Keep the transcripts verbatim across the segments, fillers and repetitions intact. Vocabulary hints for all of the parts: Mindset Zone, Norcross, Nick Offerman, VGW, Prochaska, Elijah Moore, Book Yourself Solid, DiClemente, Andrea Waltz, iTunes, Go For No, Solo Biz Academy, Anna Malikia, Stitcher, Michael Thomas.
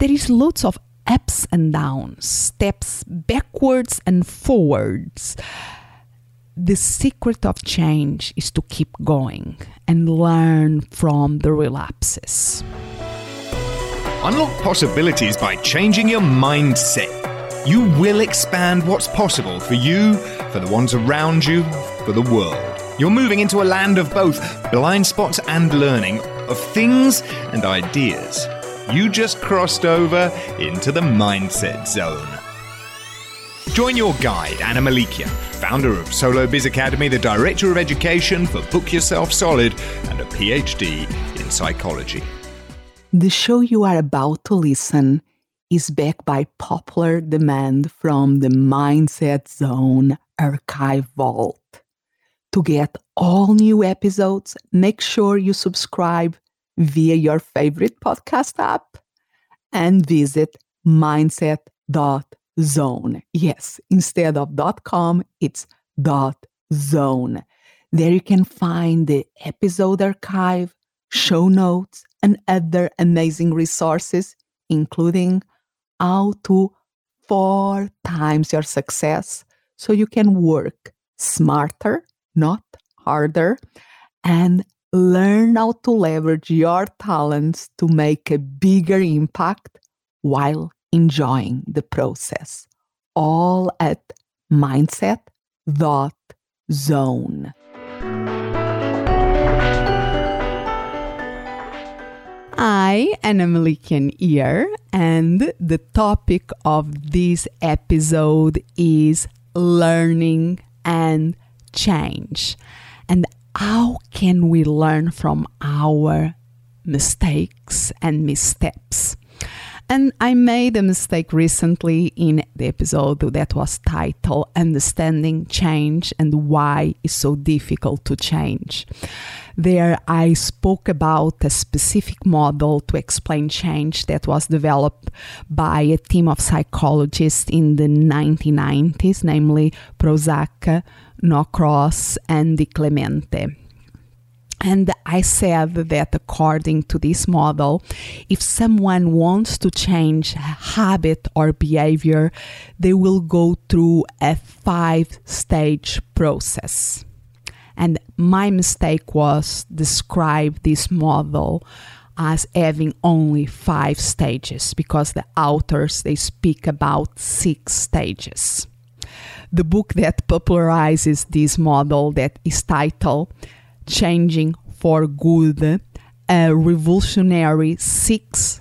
there is lots of ups and downs, steps backwards and forwards. The secret of change is to keep going and learn from the relapses. Unlock possibilities by changing your mindset. You will expand what's possible for you, for the ones around you, for the world. You're moving into a land of both blind spots and learning, of things and ideas. You just crossed over into the Mindset Zone. Join your guide, Anna Malikia, founder of Solo Biz Academy, the Director of Education for Book Yourself Solid, and a P H D in psychology. The show you are about to listen is backed by popular demand from the Mindset Zone Archive Vault. To get all new episodes, make sure you subscribe via your favorite podcast app and visit mindset dot zone. Yes, instead of .com, it's .zone. There you can find the episode archive, show notes, and other amazing resources, including how to four times your success so you can work smarter, not harder, and learn how to leverage your talents to make a bigger impact while enjoying the process. All at mindset dot zone. I, Anna Malikian here, and the topic of this episode is learning and change. And how can we learn from our mistakes and missteps? And I made a mistake recently in the episode that was titled Understanding Change and Why It's So Difficult to Change. There I spoke about a specific model to explain change that was developed by a team of psychologists in the nineteen nineties, namely Prochaska, Norcross, and DiClemente. And I said that according to this model, if someone wants to change a habit or behavior, they will go through a five-stage process. And my mistake was describe this model as having only five stages, because the authors, they speak about six stages. The book that popularizes this model that is titled Changing for Good, a revolutionary six,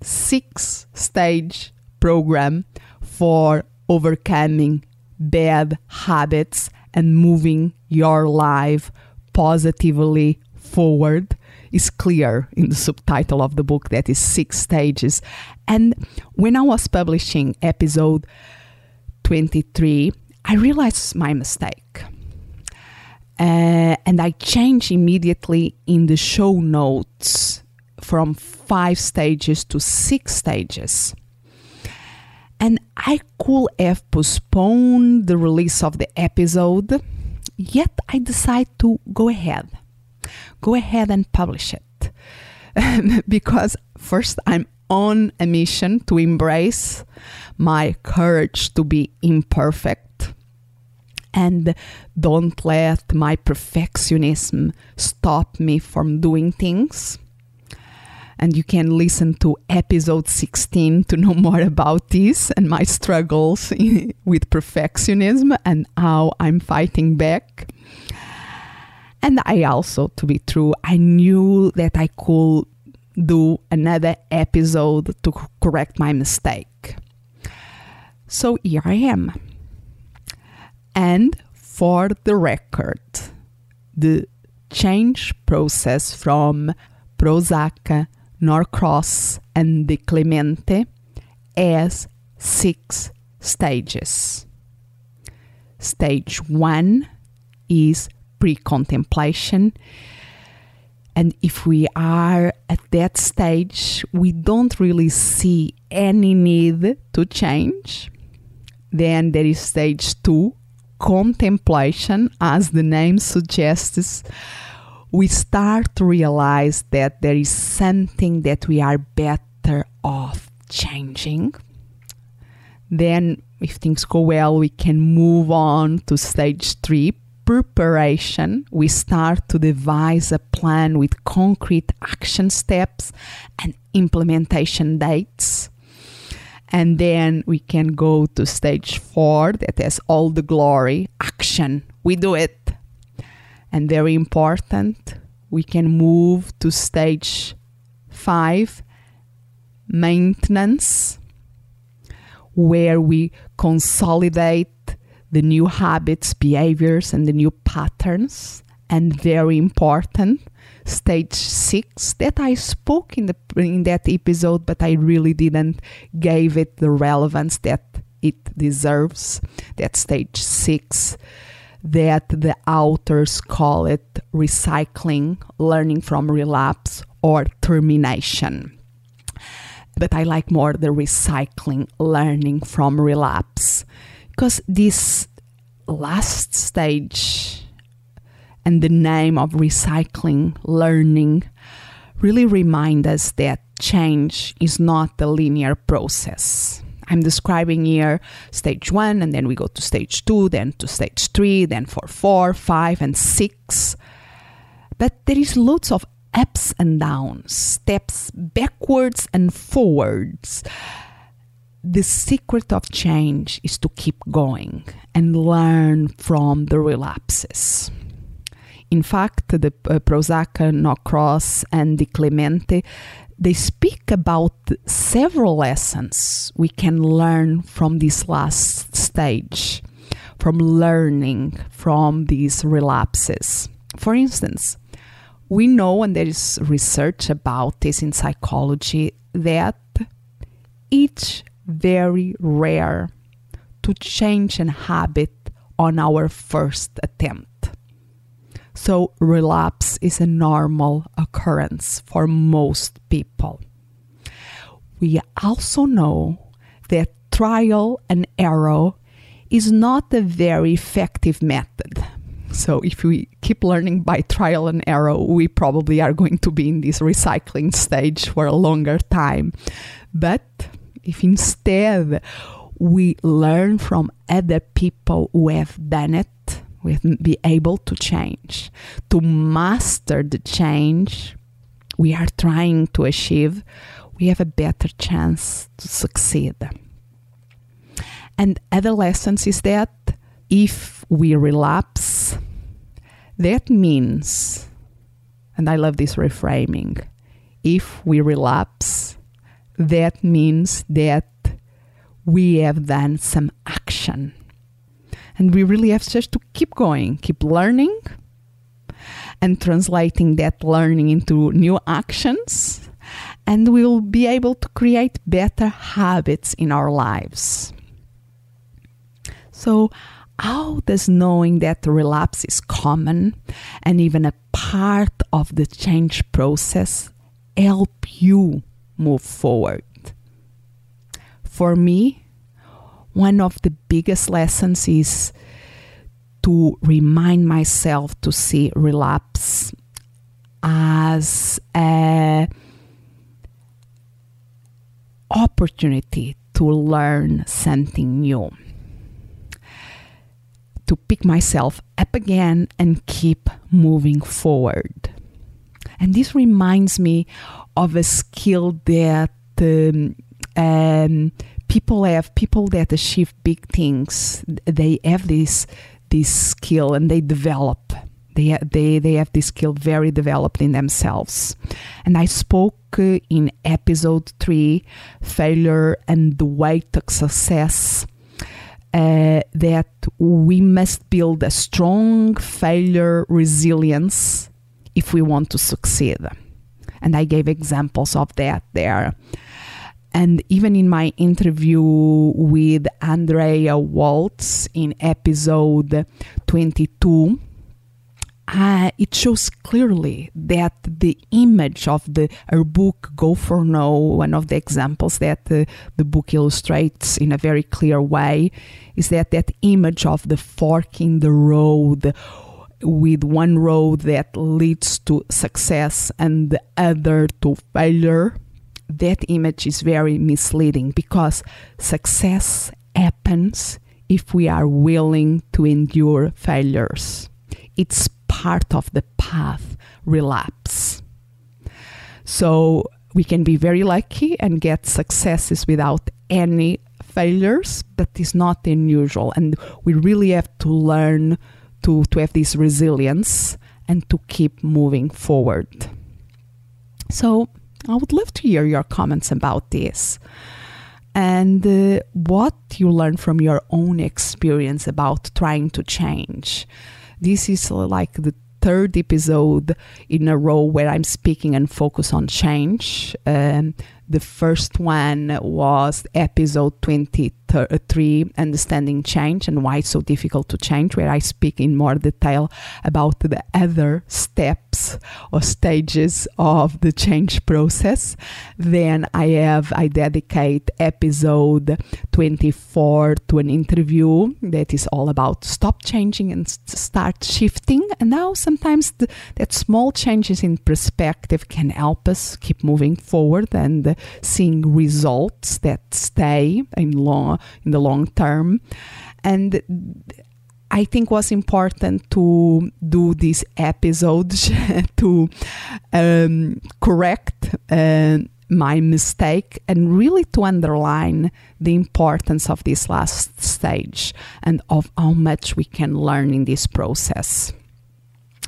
six stage program for overcoming bad habits and moving your life positively forward, is clear in the subtitle of the book that is six stages. And when I was publishing episode twenty-three, I realized my mistake. Uh, and I changed immediately in the show notes from five stages to six stages. And I could have postponed the release of the episode, yet I decided to go ahead. Go ahead and publish it. Because first, I'm on a mission to embrace my courage to be imperfect, and don't let my perfectionism stop me from doing things. And you can listen to episode sixteen to know more about this and my struggles with perfectionism and how I'm fighting back. And I also, to be true, I knew that I could do another episode to correct my mistake. So here I am. And for the record, the change process from Prochaska, Norcross, and DiClemente has six stages. Stage one is pre-contemplation. And if we are at that stage, we don't really see any need to change. Then there is stage two. Contemplation, as the name suggests, we start to realize that there is something that we are better off changing. Then if things go well, we can move on to stage three, preparation. We start to devise a plan with concrete action steps and implementation dates. And then we can go to stage four that has all the glory, action. We do it. And very important, we can move to stage five, maintenance, where we consolidate the new habits, behaviors, and the new patterns. And very important, stage six, that I spoke in the in that episode, but I really didn't give it the relevance that it deserves. That stage six, that the authors call it recycling, learning from relapse, or termination. But I like more the recycling, learning from relapse. Because this last stage and the name of recycling, learning, really remind us that change is not a linear process. I'm describing here stage one, and then we go to stage two, then to stage three, then for four, five, and six. But there is lots of ups and downs, steps backwards and forwards. The secret of change is to keep going and learn from the relapses. In fact, the uh, Prochaska, Norcross, and DiClemente, they speak about several lessons we can learn from this last stage, from learning from these relapses. For instance, we know, and there is research about this in psychology, that it's very rare to change a habit on our first attempt. So relapse is a normal occurrence for most people. We also know that trial and error is not a very effective method. So if we keep learning by trial and error, we probably are going to be in this recycling stage for a longer time. But if instead we learn from other people who have done it, we have been able to change, to master the change we are trying to achieve, we have a better chance to succeed. And other lessons is that if we relapse, that means, and I love this reframing, if we relapse, that means that we have done some action. And we really have just to keep going, keep learning and translating that learning into new actions. And we'll be able to create better habits in our lives. So how does knowing that relapse is common and even a part of the change process help you move forward? For me, one of the biggest lessons is to remind myself to see relapse as an opportunity to learn something new, to pick myself up again and keep moving forward. And this reminds me of a skill that um, um, people have, people that achieve big things, they have this this skill and they develop. They, they, they have this skill very developed in themselves. And I spoke uh, in episode three, Failure and the Way to Success, uh, that we must build a strong failure resilience if we want to succeed. And I gave examples of that there. And even in my interview with Andrea Waltz in episode twenty-two, uh, it shows clearly that the image of the her book, Go For No, one of the examples that uh, the book illustrates in a very clear way, is that that image of the fork in the road, with one road that leads to success and the other to failure, that image is very misleading, because success happens if we are willing to endure failures. It's part of the path, relapse. So we can be very lucky and get successes without any failures. That is not unusual. And we really have to learn to, to have this resilience and to keep moving forward. So I would love to hear your comments about this and uh, what you learned from your own experience about trying to change. This is like the third episode in a row where I'm speaking and focus on change. Um, the first one was episode twenty-three, Understanding Change and Why It's So Difficult to Change, where I speak in more detail about the other steps or stages of the change process. Then I have, I dedicate episode twenty-four to an interview that is all about stop changing and start shifting. And now sometimes the, that small changes in perspective can help us keep moving forward and seeing results that stay in long in the long term. And I think was important to do these episodes to um, correct uh, my mistake and really to underline the importance of this last stage and of how much we can learn in this process.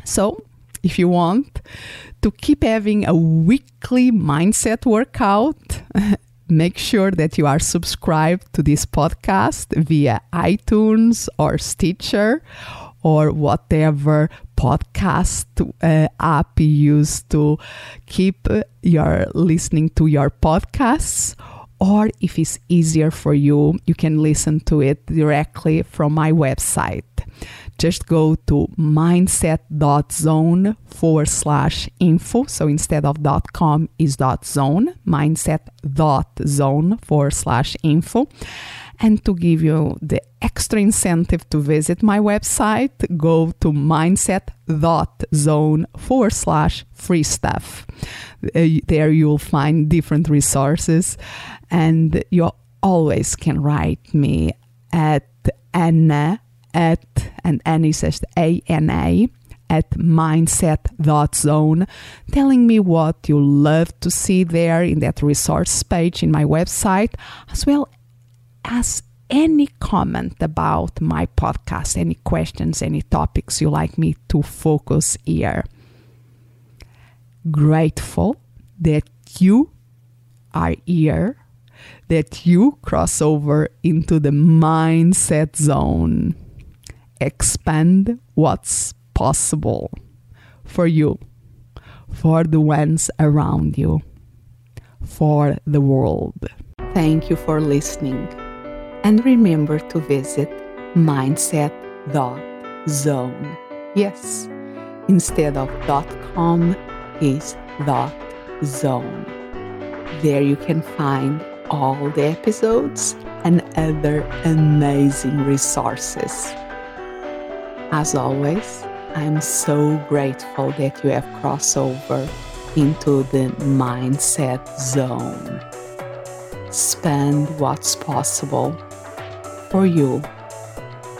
So if you want to keep having a weekly mindset workout, make sure that you are subscribed to this podcast via iTunes or Stitcher or whatever podcast uh, app you use to keep uh, your listening to your podcasts. Or if it's easier for you, you can listen to it directly from my website. Just go to mindset.zone forward slash info. So instead of .com is .zone, mindset.zone forward slash info. And to give you the extra incentive to visit my website, go to mindset.zone forward slash free stuff. Uh, there you'll find different resources. And you always can write me at Anna at, and Anna is just A N A, at mindset.zone, telling me what you love to see there in that resource page in my website, as well as any comment about my podcast, any questions, any topics you like me to focus here. Grateful that you are here, that you cross over into the mindset zone. Expand what's possible for you, for the ones around you, for the world. Thank you for listening. And remember to visit mindset.zone. Yes, instead of .com is .zone. There you can find all the episodes and other amazing resources. As always, I'm so grateful that you have crossed over into the mindset zone. Spend what's possible for you,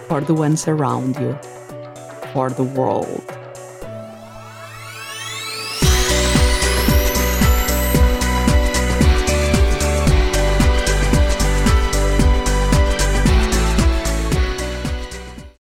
for the ones around you, for the world.